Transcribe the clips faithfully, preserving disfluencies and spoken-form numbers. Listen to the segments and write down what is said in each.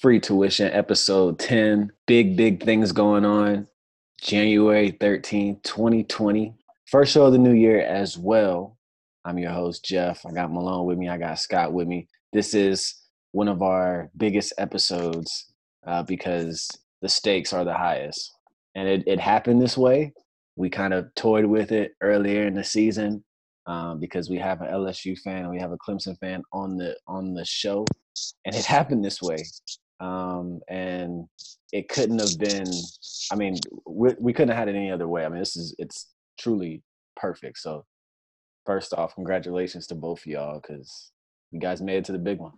Free Tuition, episode ten. Big, big things going on. January thirteenth, twenty twenty. First show of the new year as well. I'm your host, Jeff. I got Malone with me. I got Scott with me. This is one of our biggest episodes uh, because the stakes are the highest. And it, it happened this way. We kind of toyed with it earlier in the season um, because we have an L S U fan and we have a Clemson fan on the on the show. And it happened this way. Um, and it couldn't have been, I mean, we, we couldn't have had it any other way. I mean, this is, it's truly perfect. So first off, congratulations to both of y'all, because you guys made it to the big one.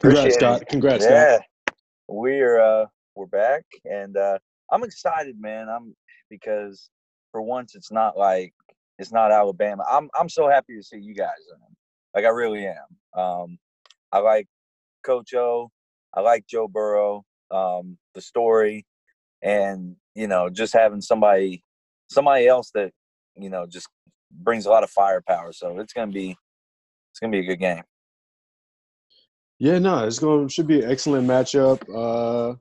Congrats, Scott. Congrats, yeah. Scott. We're, uh, we're back, and, uh, I'm excited, man. I'm, because for once, it's not like, it's not Alabama. I'm, I'm so happy to see you guys. Like, I really am. Um, I like Coach O. I like Joe Burrow, um, the story, and, you know, just having somebody somebody else that, you know, just brings a lot of firepower. So it's going to be it's going to be a good game. Yeah, no, it's going should be an excellent matchup. Uh,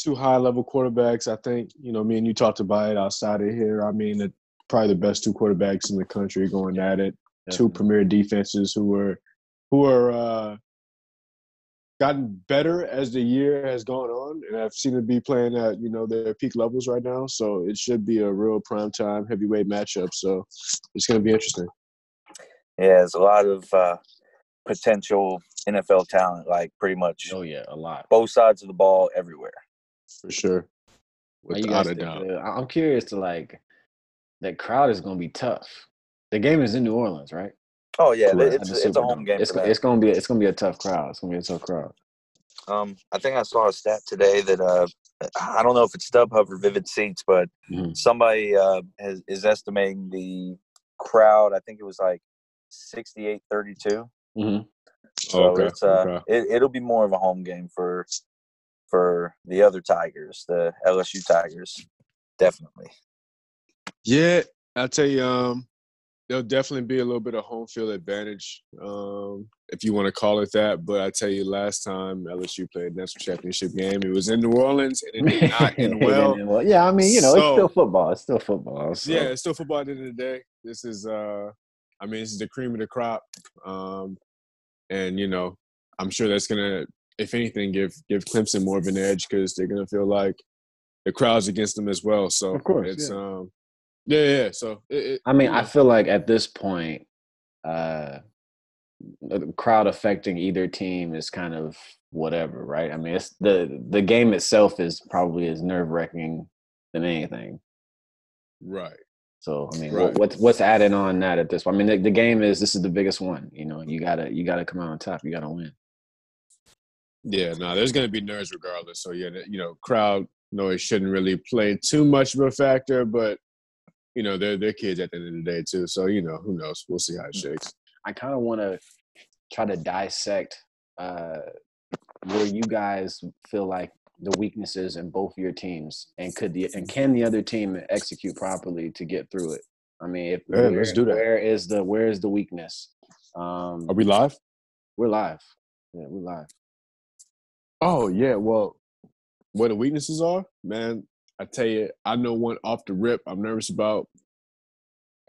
two high-level quarterbacks. I think, you know, me and you talked about it outside of here. I mean, the, probably the best two quarterbacks in the country going at it. Definitely. Two premier defenses who are who are uh, gotten better as the year has gone on, and I've seen them be playing at, you know, their peak levels right now. So it should be a real primetime heavyweight matchup. So it's going to be interesting. Yeah, there's a lot of uh, potential N F L talent, like pretty much. Oh yeah, a lot. Both sides of the ball, everywhere. For sure. Without a doubt. I'm curious to like that crowd is going to be tough. The game is in New Orleans, right? Oh yeah, it's, it's, it's a home game. It's, it's gonna be it's gonna be a tough crowd. It's gonna be a tough crowd. Um, I think I saw a stat today that uh, I don't know if it's StubHub or Vivid Seats, but mm-hmm. somebody uh has, is estimating the crowd. I think it was like sixty-eight thirty-two. Mm-hmm. So oh, okay. it's uh, okay. it, it'll be more of a home game for for the other Tigers, the L S U Tigers, definitely. Yeah, I'll tell you. Um... There'll definitely be a little bit of home field advantage, um, if you want to call it that. But I tell you, last time L S U played national championship game, it was in New Orleans, and it did not end well. well. Yeah, I mean, you know, so, it's still football. It's still football. So. Yeah, it's still football at the end of the day. This is, uh, I mean, this is the cream of the crop. Um, and, you know, I'm sure that's going to, if anything, give give Clemson more of an edge because they're going to feel like the crowd's against them as well. So, of course, it's yeah. – um, Yeah, yeah. So it, it, I mean, yeah. I feel like at this point, uh, the crowd affecting either team is kind of whatever, right? I mean, it's the the game itself is probably as nerve wracking than anything, right? So I mean, right. what, what's what's added on that at this point? I mean, the, the game is this is the biggest one, you know. You gotta you gotta come out on top. You gotta win. Yeah, no, nah, there's gonna be nerves regardless. So yeah, you know, crowd noise shouldn't really play too much of a factor, but. You know, they're, they're kids at the end of the day, too. So, you know, who knows? We'll see how it shakes. I kind of want to try to dissect uh, where you guys feel like the weaknesses in both your teams. And could the and can the other team execute properly to get through it? I mean, if yeah, let's do that. Where is the where is the weakness? Um, Are we live? We're live. Yeah, we're live. Oh, yeah. Well, what the weaknesses are, man – I tell you, I know one off the rip I'm nervous about.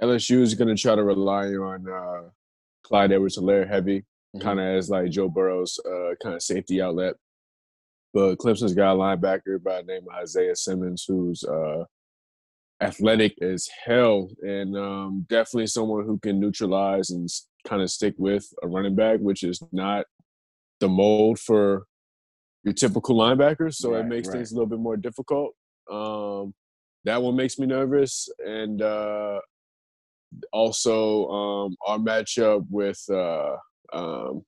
L S U is going to try to rely on uh, Clyde Edwards-Helaire heavy, mm-hmm. kind of as like Joe Burrow's uh, kind of safety outlet. But Clemson's got a linebacker by the name of Isaiah Simmons, who's uh, athletic as hell and um, definitely someone who can neutralize and kind of stick with a running back, which is not the mold for your typical linebacker. So right, it makes right. things a little bit more difficult. Um, that one makes me nervous, and uh, also um, our matchup with uh, um,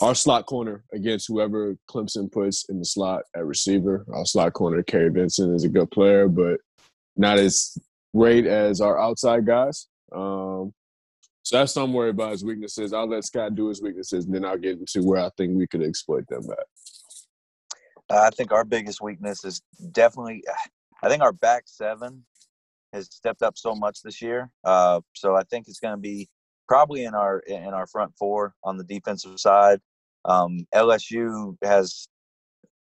our slot corner against whoever Clemson puts in the slot at receiver. Our slot corner, Kerry Vinson, is a good player, but not as great as our outside guys. Um, so that's what I'm worried about, his weaknesses. I'll let Scott do his weaknesses, and then I'll get into where I think we could exploit them at. I think our biggest weakness is definitely – I think our back seven has stepped up so much this year. Uh, so I think it's going to be probably in our in our front four on the defensive side. Um, L S U has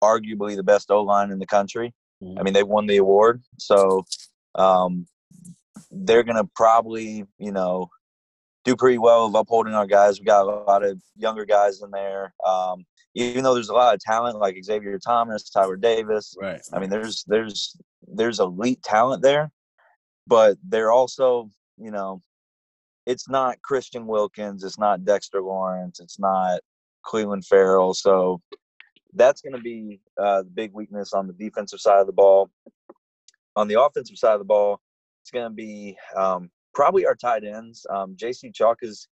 arguably the best O-line in the country. I mean, they won the award, so um, they're going to probably, you know, do pretty well of upholding our guys. We got a lot of younger guys in there. Um, even though there's a lot of talent like Xavier Thomas, Tyler Davis. Right. I mean, there's there's there's elite talent there, but they're also, you know, it's not Christian Wilkins, it's not Dexter Lawrence, it's not Cleveland Farrell. So that's going to be uh, the big weakness on the defensive side of the ball. On the offensive side of the ball, it's going to be um, probably our tight ends. Um, J C. Chalk is,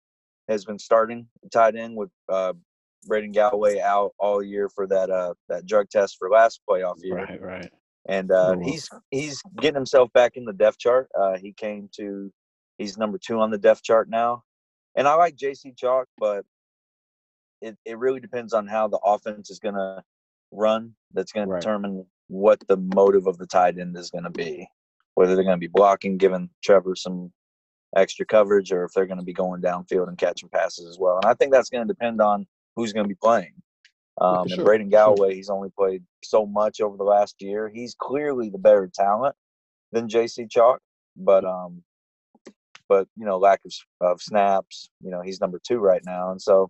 has been starting tight end with uh, Braden Galloway out all year for that uh, that drug test for last playoff year. Right, right. And uh, he's he's getting himself back in the depth chart. Uh, he came to – he's number two on the depth chart now. And I like J C. Chalk, but – It it really depends on how the offense is going to run. That's going right. to determine what the motive of the tight end is going to be, whether they're going to be blocking, giving Trevor some extra coverage, or if they're going to be going downfield and catching passes as well. And I think that's going to depend on who's going to be playing. Um, sure. And Braden Galloway, he's only played so much over the last year. He's clearly the better talent than J C. Chalk, but um, but you know, lack of of snaps. You know, he's number two right now, and so.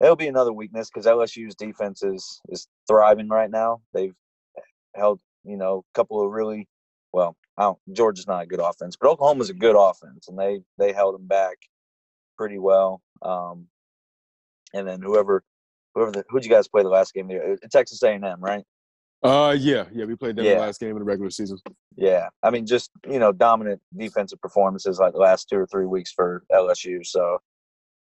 It'll be another weakness because L S U's defense is, is thriving right now. They've held, you know, a couple of really – well, I don't, Georgia's not a good offense, but Oklahoma's a good offense, and they, they held them back pretty well. Um, and then whoever – whoever the, who'd you guys play the last game of the year? Texas A and M, right? Uh, yeah. Yeah, we played them yeah. the last game of the regular season. Yeah. I mean, just, you know, dominant defensive performances like the last two or three weeks for L S U. So,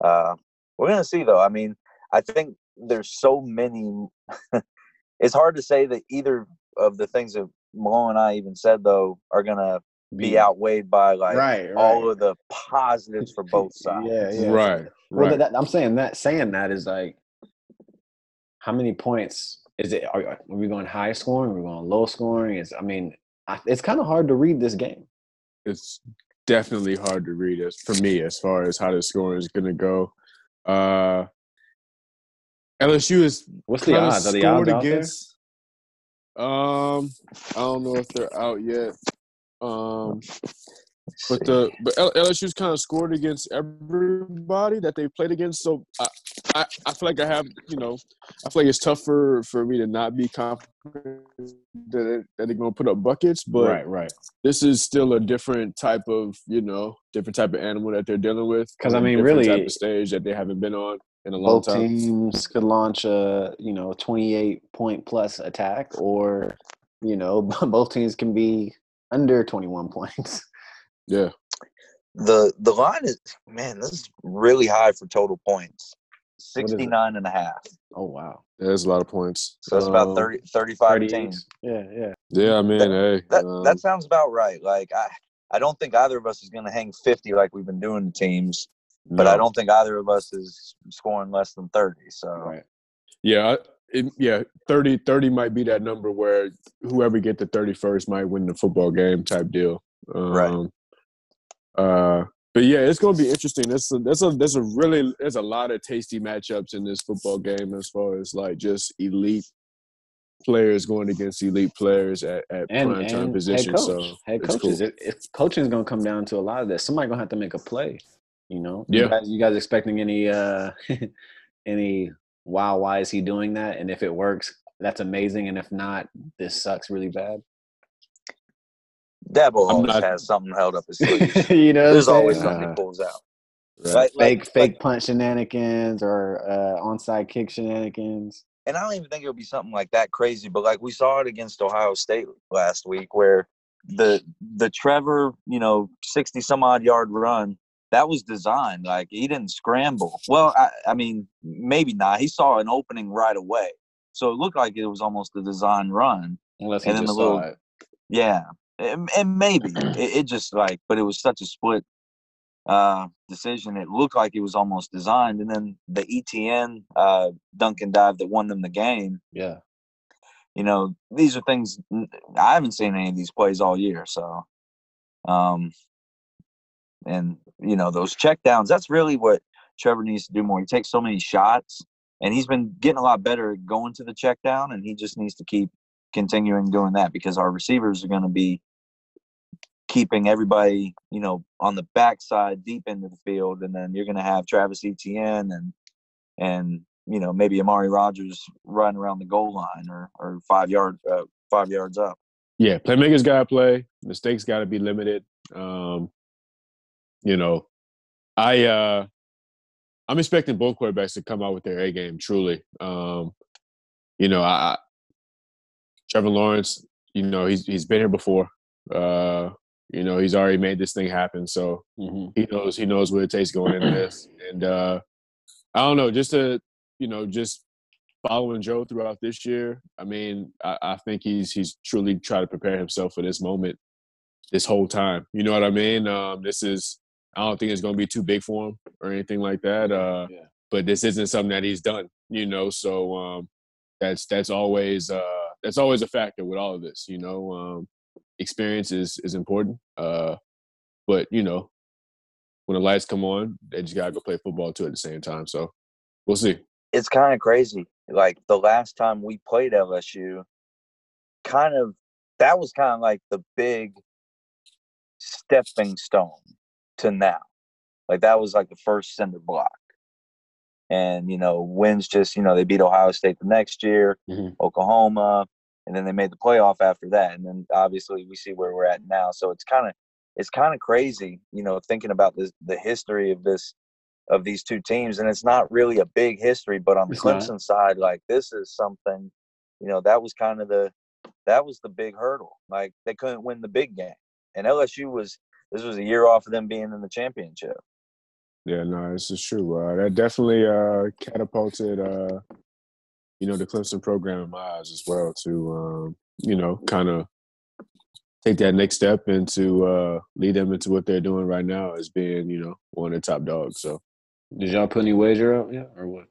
uh, we're going to see, though. I mean – I think there's so many – it's hard to say that either of the things that Malone and I even said, though, are going to be outweighed by, like, right, right. all of the positives for both sides. yeah, yeah. Right. Well, right. That, I'm saying that saying that is, like, how many points is it – are we going high scoring? Are we going low scoring? It's, I mean, I, it's kind of hard to read this game. It's definitely hard to read it for me as far as how the scoring is going to go. Uh L S U is what's the odds? Are they out against? Um, I don't know if they're out yet. Um, but the but L S U's kind of scored against everybody that they played against. So I, I I feel like I have you know I feel like it's tough for, for me to not be confident that, that they're gonna put up buckets. But right, right. This is still a different type of you know different type of animal that they're dealing with. Because I mean, really, type of stage that they haven't been on. In a long Both time. Teams could launch a, you know, twenty-eight point plus attack, or, you know, both teams can be under twenty-one points. Yeah. The the line is, man, this is really high for total points. sixty-nine and a half. Oh, wow. Yeah, that's a lot of points. So it's um, about thirty, thirty-five teams. Yeah, yeah. Yeah, I mean, that, hey. That, um, that sounds about right. Like, I, I don't think either of us is going to hang fifty like we've been doing the teams. But no. I don't think either of us is scoring less than thirty. So, right. yeah, it, yeah, thirty, thirty might be that number where whoever get the thirty-first might win the football game type deal. Um, right. Uh, but yeah, it's going to be interesting. That's a, that's a that's a really there's a lot of tasty matchups in this football game as far as like just elite players going against elite players at, at and, prime and time positions. Head coach. So head coaches. Cool. It, it, coaching is going to come down to a lot of this. Somebody's going to have to make a play. You know, yeah. you, guys, you guys expecting any, uh, any, wow, why is he doing that? And if it works, that's amazing. And if not, this sucks really bad. Dabo always not... has something held up his sleeve. You know, there's always something uh, he pulls out. Right. Like, fake like, fake like, punch shenanigans or uh, onside kick shenanigans. And I don't even think it'll be something like that crazy. But, like, we saw it against Ohio State last week where the the Trevor, you know, sixty-some-odd-yard run, that was designed. Like, he didn't scramble. Well, I, I mean, maybe not. He saw an opening right away. So it looked like it was almost a design run. Unless he and then just the little, saw it. Yeah. And, and maybe. it, it just, like, but it was such a split uh, decision. It looked like it was almost designed. And then the Etienne uh, dunk and dive that won them the game. Yeah. You know, these are things – I haven't seen any of these plays all year. So, um, and – you know, those check downs, that's really what Trevor needs to do more. He takes so many shots, And he's been getting a lot better at going to the check down, and he just needs to keep continuing doing that because our receivers are going to be keeping everybody, you know, on the backside deep into the field. And then you're going to have Travis Etienne and, and you know, maybe Amari Rogers running around the goal line or, or five, yard, uh, five yards up. Yeah, playmakers got to play. Mistakes got to be limited. Um, you know, I uh, I'm expecting both quarterbacks to come out with their A game. Truly, um, you know, I, Trevor Lawrence, you know, he's he's been here before. Uh, you know, he's already made this thing happen, so mm-hmm. he knows he knows what it takes going into this. And uh, I don't know, just to you know, just following Joe throughout this year. I mean, I, I think he's he's truly tried to prepare himself for this moment this whole time. You know what I mean? Um, this is. I don't think it's going to be too big for him or anything like that. Uh, yeah. But this isn't something that he's done, you know. So um, that's that's always uh, that's always a factor with all of this, you know. Um, experience is is important, uh, but you know, when the lights come on, they just gotta go play football too at the same time. So we'll see. It's kind of crazy. Like the last time we played L S U, kind of that was kind of like the big stepping stone to now. Like that was like the first cinder block. And, you know, wins just, you know, they beat Ohio State the next year, mm-hmm. Oklahoma, and then they made the playoff after that. And then obviously we see where we're at now. So it's kind of, it's kind of crazy, you know, thinking about this, the history of this, of these two teams. And it's not really a big history, but on the Clemson side, like this is something, you know, that was kind of the, that was the big hurdle. Like they couldn't win the big game. And L S U was, This was a year off of them being in the championship. Yeah, no, this is true. Uh, that definitely uh, catapulted, uh, you know, the Clemson program in my eyes as well to, um, you know, kind of take that next step and to uh, lead them into what they're doing right now as being, you know, one of the top dogs. So, did y'all put any wager out yet or what?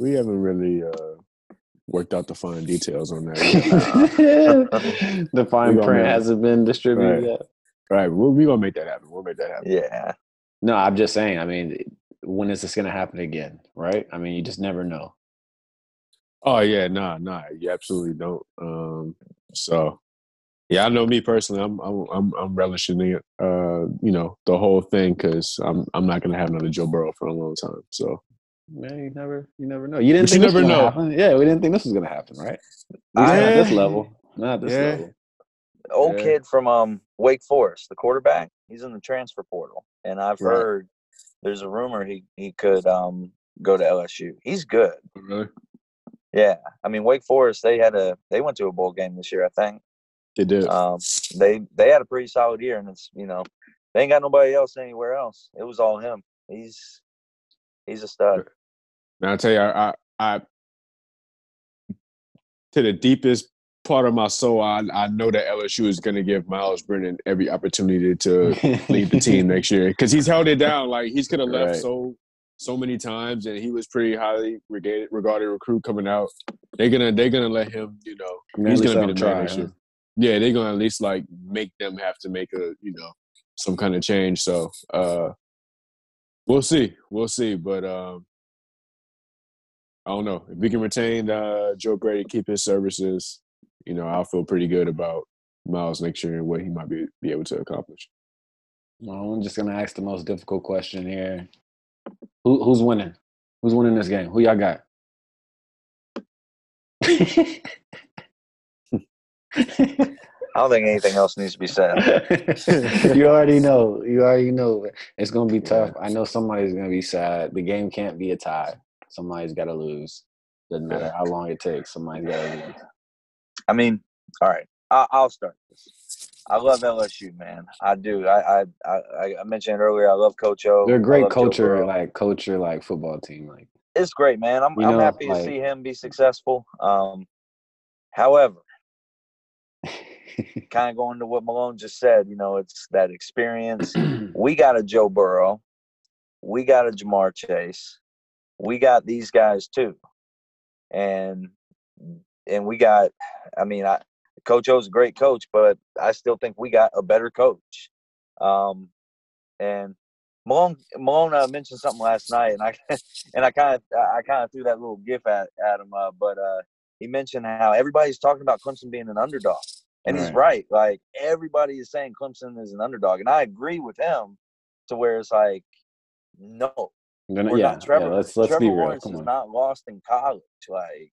We haven't really uh, worked out the fine details on that yet. The fine print hasn't been distributed right. yet. All right, we're, we're going to make that happen. We'll make that happen. Yeah. No, I'm just saying, I mean, when is this going to happen again, right? I mean, you just never know. Oh, yeah, nah, nah, you absolutely don't. Um, so, yeah, I know me personally, I'm I'm, I'm, I'm relishing the, uh, you know, the whole thing because I'm I'm not going to have another Joe Burrow for a long time. So, man, you never, you never know. You didn't but think you never know. Happen. Yeah, we didn't think this was going to happen, right? Not at this level. Not at this yeah. level. Old yeah. kid from um, Wake Forest, the quarterback, he's in the transfer portal. And I've right. heard there's a rumor he, he could um, go to L S U. He's good. Really? Yeah. I mean, Wake Forest, they had a they went to a bowl game this year, I think. They did. Um, they they had a pretty solid year, and it's, you know, they ain't got nobody else anywhere else. It was all him. He's he's a stud. Now I tell you, I, I, I to the deepest part of my soul, I, I know that L S U is going to give Miles Brennan every opportunity to lead the team next year because he's held it down. Like he's could have left right. so so many times, and he was pretty highly regarded, regarded recruit coming out. They're gonna they're gonna let him, you know, and he's gonna be the try. Huh? Yeah, they're gonna at least like make them have to make a you know some kind of change. So uh, we'll see, we'll see. But um, I don't know if we can retain uh, Joe Brady, keep his services. You know, I'll feel pretty good about Miles next year and what he might be, be able to accomplish. Well, I'm just going to ask the most difficult question here. Who, who's winning? Who's winning this game? Who y'all got? I don't think anything else needs to be said. You already know. You already know. It's going to be tough. I know somebody's going to be sad. The game can't be a tie. Somebody's got to lose. Doesn't matter how long it takes. Somebody's got to lose. I mean, all right, I, I'll start this. I love L S U, man. I do. I I, I mentioned earlier, I love Coach O. They're a great culture, like culture, like football team. Like it's great, man. I'm I'm happy to see him be successful. Um, however, kind of going to what Malone just said, you know, it's that experience. We got a Joe Burrow. We got a Jamar Chase. We got these guys too, and. And we got, I mean, I, Coach O's a great coach, but I still think we got a better coach. Um, and Malone Malone uh, mentioned something last night, and I and I kind of I kind of threw that little gif at, at him. Uh, but uh, he mentioned how everybody's talking about Clemson being an underdog, and right. he's right. Like everybody is saying Clemson is an underdog, and I agree with him. To where it's like, no, then, we're yeah, not Trevor. Yeah, let's, let's Trevor Lawrence is not lost in college. Like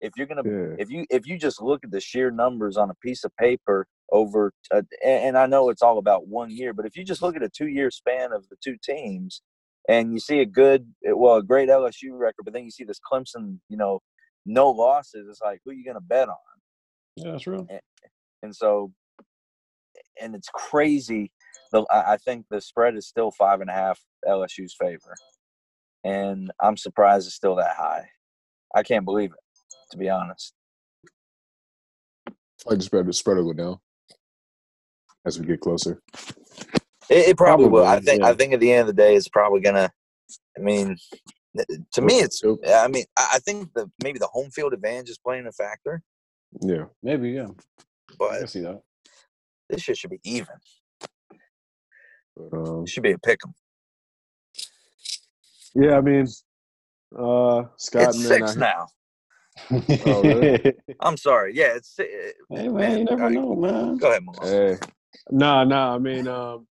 if you're gonna, yeah. if you if you just look at the sheer numbers on a piece of paper. Over uh, and I know it's all about one year, but if you just look at a two-year span of the two teams, and you see a good, well, a great L S U record, but then you see this Clemson, you know, no losses. It's like, who are you going to bet on? Yeah, that's real. And, and so, and it's crazy. The I think the spread is still five and a half L S U's favor, and I'm surprised it's still that high. I can't believe it, to be honest. I just spread the spread will go down. As we get closer, it, it probably, probably will. I think. Yeah. I think at the end of the day, it's probably gonna. I mean, to me, it's. I mean, I think the maybe the home field advantage is playing a factor. Yeah, maybe. Yeah, but I see that. This shit should be even. Um, should be a pick 'em. Yeah, I mean, uh, Scott. It's six now. Oh, really? I'm sorry. Yeah, it's. It, hey man, man, you never right. know, man. Go ahead, Malone. Hey. Nah, nah. I mean, um,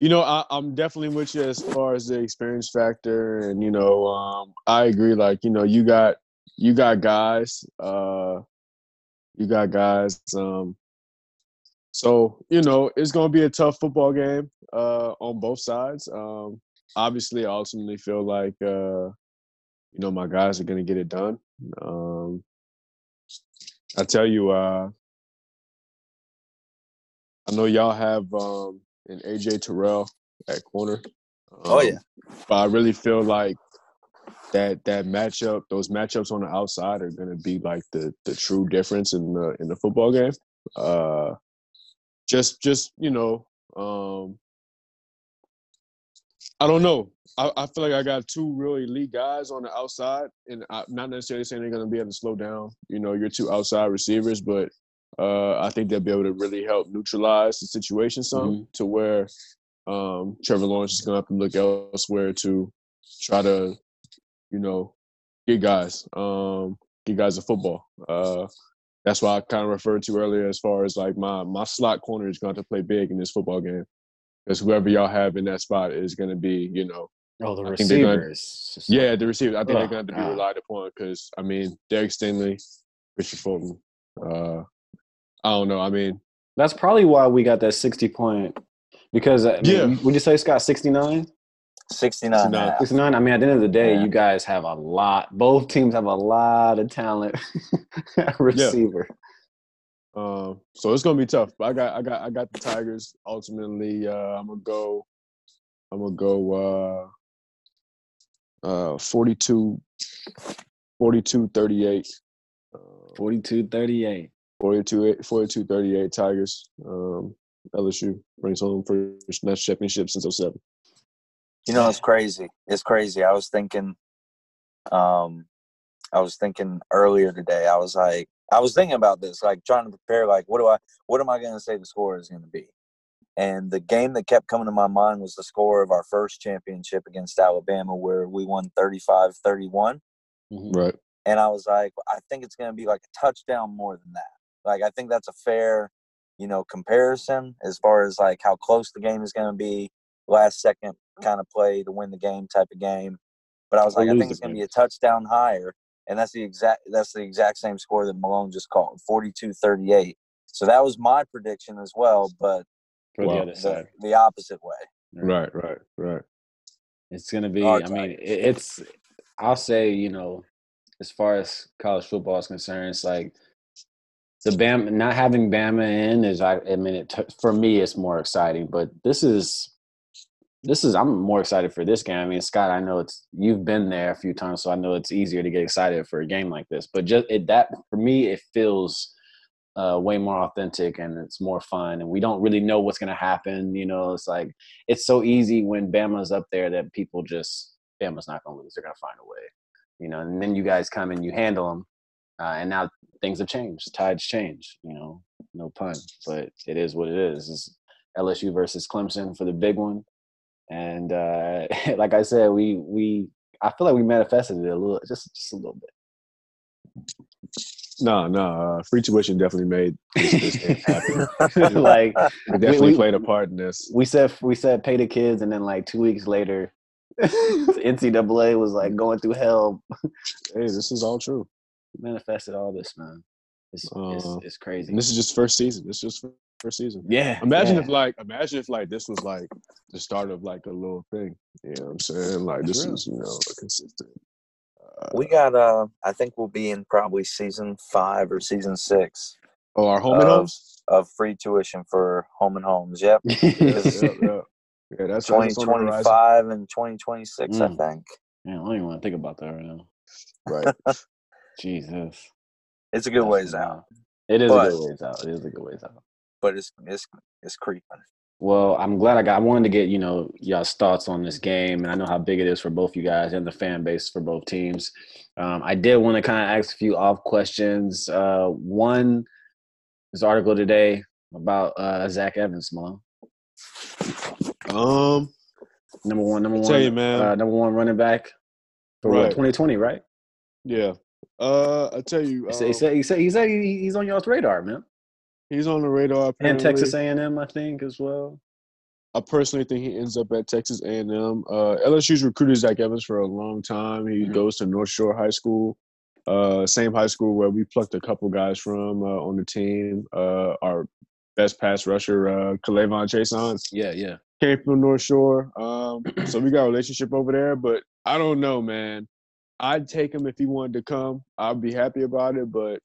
you know, I, I'm definitely with you as far as the experience factor, and you know, um, I agree. Like, you know, you got you got guys, uh, you got guys. Um, so you know, it's gonna be a tough football game uh, on both sides. Um, obviously, I ultimately feel like uh, you know my guys are gonna get it done. Um, I tell you, uh, I know y'all have um, an A J Terrell at corner. Um, oh yeah, but I really feel like that that matchup, those matchups on the outside, are going to be like the the true difference in the in the football game. Uh, just just you know, um, I don't know. I, I feel like I got two really elite guys on the outside, and I'm not necessarily saying they're going to be able to slow down, you know, your two outside receivers, but uh, I think they'll be able to really help neutralize the situation some mm-hmm. to where um, Trevor Lawrence is going to have to look elsewhere to try to, you know, get guys, um, get guys a football. Uh, that's why I kind of referred to earlier as far as like my, my slot corner is going to have to play big in this football game. Because whoever y'all have in that spot is going to be, you know. Oh, the I receivers. Gonna, yeah, the receivers. I think oh, they're going to have to be relied upon because, I mean, Derek Stingley, Richard Fulton. Uh, I don't know. I mean. That's probably why we got that sixty-point. Because, I mean, yeah. would you say, Scott, sixty-nine? sixty-nine. sixty-nine. I mean, at the end of the day, yeah. you guys have a lot. Both teams have a lot of talent at receiver. Yeah. Um, so it's gonna be tough. But I got, I got, I got the Tigers. Ultimately, uh, I'm gonna go. I'm gonna go. Uh, uh, forty-two, forty-two, thirty-eight. Uh, forty-two thirty-eight. forty-two, forty-two thirty-eight. Tigers. Um, L S U brings home first national championship since oh seven. You know, it's crazy. It's crazy. I was thinking. Um, I was thinking earlier today. I was like. I was thinking about this, like trying to prepare, like what do I, what am I going to say the score is going to be? And the game that kept coming to my mind was the score of our first championship against Alabama, where we won thirty-five thirty-one. Right. And I was like, I think it's going to be like a touchdown more than that. Like I think that's a fair, you know, comparison as far as like how close the game is going to be, last second kind of play to win the game type of game. But I was like, I think it's going to be a touchdown higher. And that's the exact that's the exact same score that Malone just called, forty-two thirty-eight. So that was my prediction as well, but well, the, the, the opposite way. Right, right, right. It's going to be – I mean, it, it's – I'll say, you know, as far as college football is concerned, it's like the Bama – not having Bama in is – I mean, it, for me, it's more exciting. But this is – This is I'm more excited for this game. I mean, Scott, I know it's you've been there a few times, so I know it's easier to get excited for a game like this. But just it, that for me, it feels uh, way more authentic and it's more fun. And we don't really know what's going to happen. You know, it's like it's so easy when Bama's up there that people just Bama's not going to lose. They're going to find a way. You know, and then you guys come and you handle them, uh, and now things have changed. Tides change. You know, no pun, but it is what it is. It's L S U versus Clemson for the big one. And uh, like I said, we we I feel like we manifested it a little, just just a little bit. No, no, uh, free tuition definitely made this, this thing happen. Like, it definitely we, played a part in this. We said we said pay the kids, and then like two weeks later, N C double A was like going through hell. Hey, this is all true. Manifested all this, man. It's, uh, it's, it's crazy. And this is just first season. This is just first season. Yeah. Imagine yeah. if like, imagine if like this was like the start of like a little thing. You know what I'm saying? Like That's this real. is, you know, consistent. Uh, we got. Uh, I think we'll be in probably season five or season six. Oh, our home of, and homes of free tuition for home and homes. Yep. Yes. yep, yep. Yeah, that's twenty twenty-five and twenty twenty-six, mm. I think. Man, I don't even want to think about that right now. Right. Jesus. It's a good ways out. It is but, a good ways out. It is a good ways out. But it's it's it's creeping. Well, I'm glad I got. I wanted to get you know y'all's thoughts on this game, and I know how big it is for both you guys and the fan base for both teams. Um, I did want to kind of ask a few off questions. Uh, one, this article today about uh, Zach Evans, Mom. Um, number one, number one, tell you, man. Uh, number one running back for right. twenty twenty, right? Yeah. Uh, I tell you, he um, said he said he said he's on y'all's radar, man. He's on the radar, apparently. And Texas A and M, I think, as well. I personally think he ends up at Texas A and M. Uh, L S U's recruited Zach Evans for a long time. He mm-hmm. goes to North Shore High School, uh, same high school where we plucked a couple guys from uh, on the team. Uh, our best pass rusher, uh, Kalevon Chason. Yeah, yeah. Came from North Shore. Um, so we got a relationship over there. But I don't know, man. I'd take him if he wanted to come. I'd be happy about it, but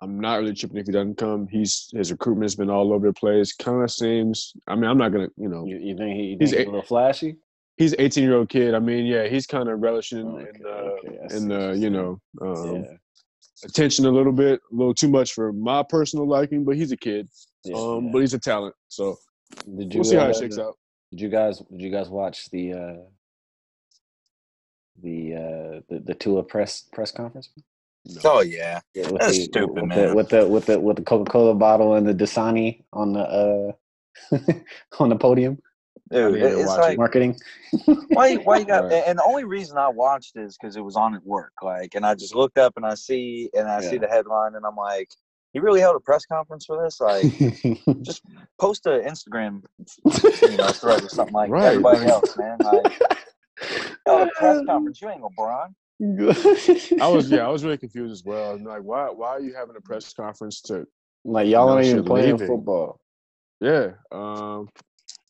I'm not really tripping if he doesn't come. He's his recruitment's been all over the place. Kind of seems. I mean, I'm not gonna. You know, you, you think he, he's think a little flashy? He's an eighteen-year-old kid. I mean, yeah, he's kind of relishing okay, in, uh, okay, in the you know um, yeah. attention a little bit, a little too much for my personal liking. But he's a kid. Yeah, um, yeah. But he's a talent. So did you, we'll see how uh, it shakes did, out. Did you guys? Did you guys watch the uh, the, uh, the the Tua press press conference? No. Oh yeah, yeah with that's the, stupid with man. The, with the with the with the Coca-Cola bottle and the Dasani on the uh, on the podium. Dude, it's like marketing. Why why you got? And the only reason I watched is because it was on at work. Like, and I just looked up and I see and I yeah. see the headline and I'm like, he really held a press conference for this? Like, just post an Instagram, you know, thread or something like right. everybody else, man. Like, held a press conference. You ain't LeBron. I was yeah, I was really confused as well. I'm like, why why are you having a press conference to like y'all you know, ain't even playing football? Yeah. Um,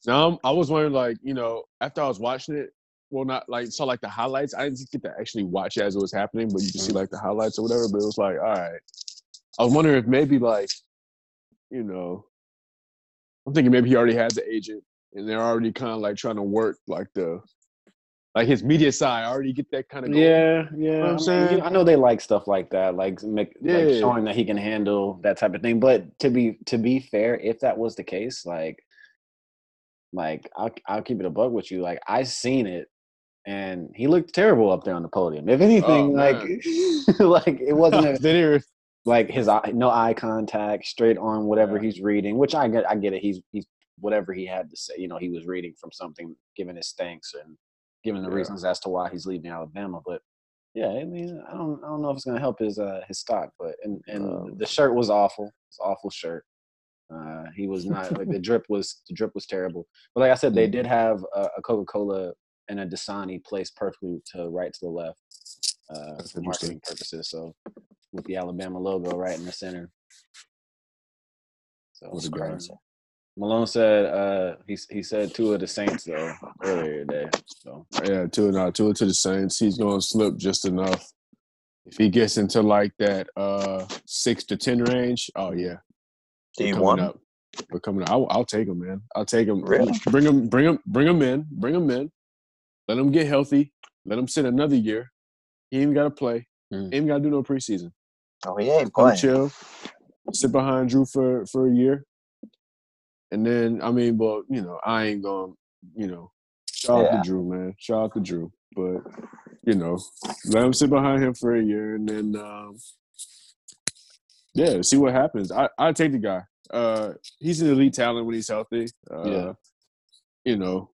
now I'm, I was wondering, like, you know, after I was watching it, well, not like saw like the highlights. I didn't get to actually watch it as it was happening, but you can see like the highlights or whatever. But it was like, all right. I was wondering if maybe like, you know, I'm thinking maybe he already has an agent and they're already kind of like trying to work like the. Like his media side, I already get that kind of goal. Yeah, yeah. You know what I'm saying? I know they like stuff like that, like, make, yeah, like yeah. showing that he can handle that type of thing. But to be to be fair, if that was the case, like, like I'll I'll keep it a buck with you. Like I seen it, and he looked terrible up there on the podium. If anything, oh, like, like it wasn't a, like his eye, no eye contact, straight on whatever yeah. he's reading. Which I get, I get it. He's he's whatever he had to say. You know, he was reading from something, giving his thanks and. Given the yeah. reasons as to why he's leaving Alabama, but yeah, I mean, I don't, I don't know if it's gonna help his uh, his stock, but and and um, the shirt was awful. It's an awful shirt. Uh, he was not like the drip was the drip was terrible. But like I said, they did have a, a Coca-Cola and a Dasani placed perfectly to right to the left uh, for marketing purposes. So with the Alabama logo right in the center. So it was great. Malone said uh, he he said Tua to the Saints though earlier today. So yeah, Tua no, Tua to the Saints. He's gonna slip just enough. If he gets into like that uh, six to ten range, oh yeah, team one up. We're coming up. I'll, I'll take him, man. I'll take him. Really? Bring him, bring him, bring him in. Bring him in. Let him get healthy. Let him sit another year. He ain't gotta play. Mm. He ain't gotta do no preseason. Oh, he ain't playing. Come chill. Sit behind Drew for for a year. And then, I mean, but, you know, I ain't going, you know, shout yeah. out to Drew, man. Shout out to Drew. But, you know, let him sit behind him for a year and then, um, yeah, see what happens. I, I take the guy. Uh, he's an elite talent when he's healthy. Uh, yeah. You know,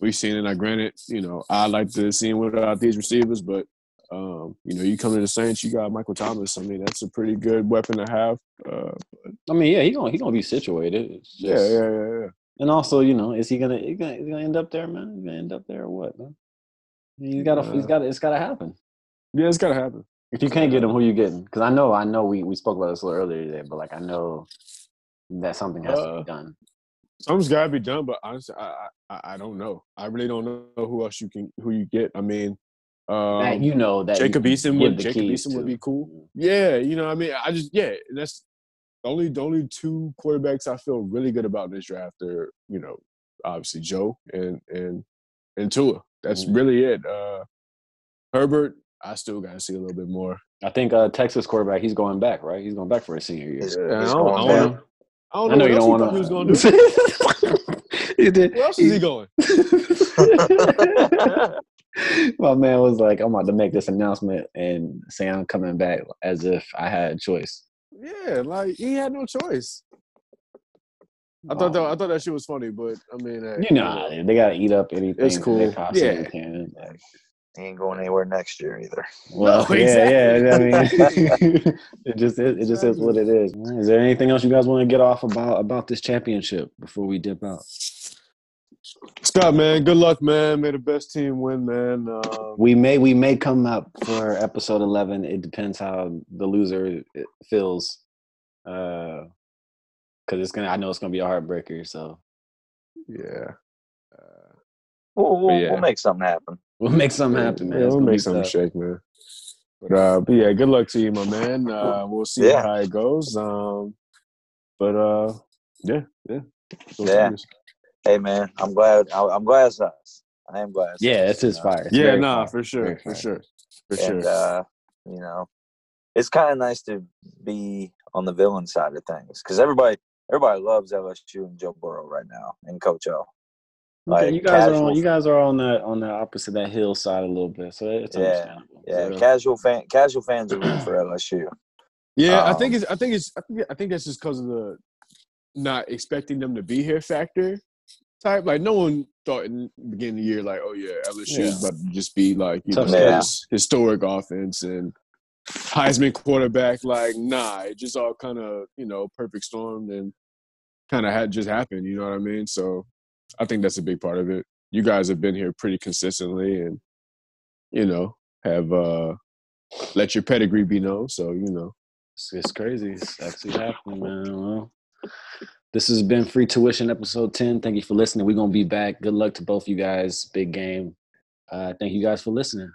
we've seen it. Now, granted, you know, I like to see him without these receivers, but, um, you know, you come to the Saints, you got Michael Thomas. I mean, that's a pretty good weapon to have. Uh, but, I mean, yeah, he's going he gonna to be situated. It's just, yeah, yeah, yeah, yeah. And also, you know, is he going to gonna, gonna end up there, man? He's going to end up there or what, man? He's got to, he's got to, it's got to happen. Yeah, it's got to happen. If you can't get him, who you getting? Because I know, I know we, we spoke about this a little earlier today, but, like, I know that something has uh, to be done. Something's got to be done, but honestly, I, I I don't know. I really don't know who else you can who you get. I mean, um, that you know that Jacob Eason would Jacob Eason would be cool. Yeah, you know what I mean, I just yeah, that's the only the only two quarterbacks I feel really good about in this draft are, you know, obviously Joe and and and Tua. That's mm-hmm. really it. Uh, Herbert, I still got to see a little bit more. I think uh, Texas quarterback, he's going back, right? He's going back for his senior year. Yeah, I, don't, I, don't know. I don't know. I know what you don't want to. Who's going to do? Did. Where else is he going? My man was like, "I'm about to make this announcement and say I'm coming back," as if I had a choice. Yeah, like he had no choice. I thought that I thought that shit was funny, but I mean, uh, you know, they gotta eat up anything. It's cool. They possibly yeah. can. Like, he ain't going anywhere next year either. Well, no, yeah, exactly. yeah. I mean, it just is, it just is what it is. Is there anything else you guys want to get off about about this championship before we dip out? Scott, man, good luck, man. May the best team win, man. Um, we may we may come up for episode eleven. It depends how the loser feels. Uh, Cause it's gonna, I know it's gonna be a heartbreaker. So, yeah, uh, we'll we'll, yeah. we'll make something happen. We'll make something happen, man. Yeah, we'll make something tough. shake, man. But, uh, but yeah, good luck to you, my man. Uh, we'll see yeah. how it goes. Um, but uh, yeah, yeah, Those yeah. Things. Hey, man, I'm glad. I, I'm glad it's us. I am glad. It's yeah, it's his fire. It's yeah, nah, fire. for sure, very for fire. sure, for and, sure. Uh, you know, it's kind of nice to be on the villain side of things because everybody. Everybody loves L S U and Joe Burrow right now, and Coach O. Like, okay, you guys casual, are on, you guys are on the on the opposite of that hill side a little bit, so it's understandable. Yeah, yeah. casual fan, casual fans are rooting for L S U. Yeah, um, I think it's I think it's I think, I think that's just because of the not expecting them to be here factor type. Like, no one thought in the beginning of the year, like, oh yeah, L S U is yeah. about to just be like you Tough know yeah. historic offense and Heisman quarterback, like, nah, it just all kind of, you know, perfect storm and kind of had just happened, you know what I mean? So I think that's a big part of it. You guys have been here pretty consistently and, you know, have uh, let your pedigree be known. So, you know. It's, it's crazy. It's actually happening, man. Well, this has been Free Tuition, episode ten. Thank you for listening. We're going to be back. Good luck to both you guys. Big game. Uh, thank you guys for listening.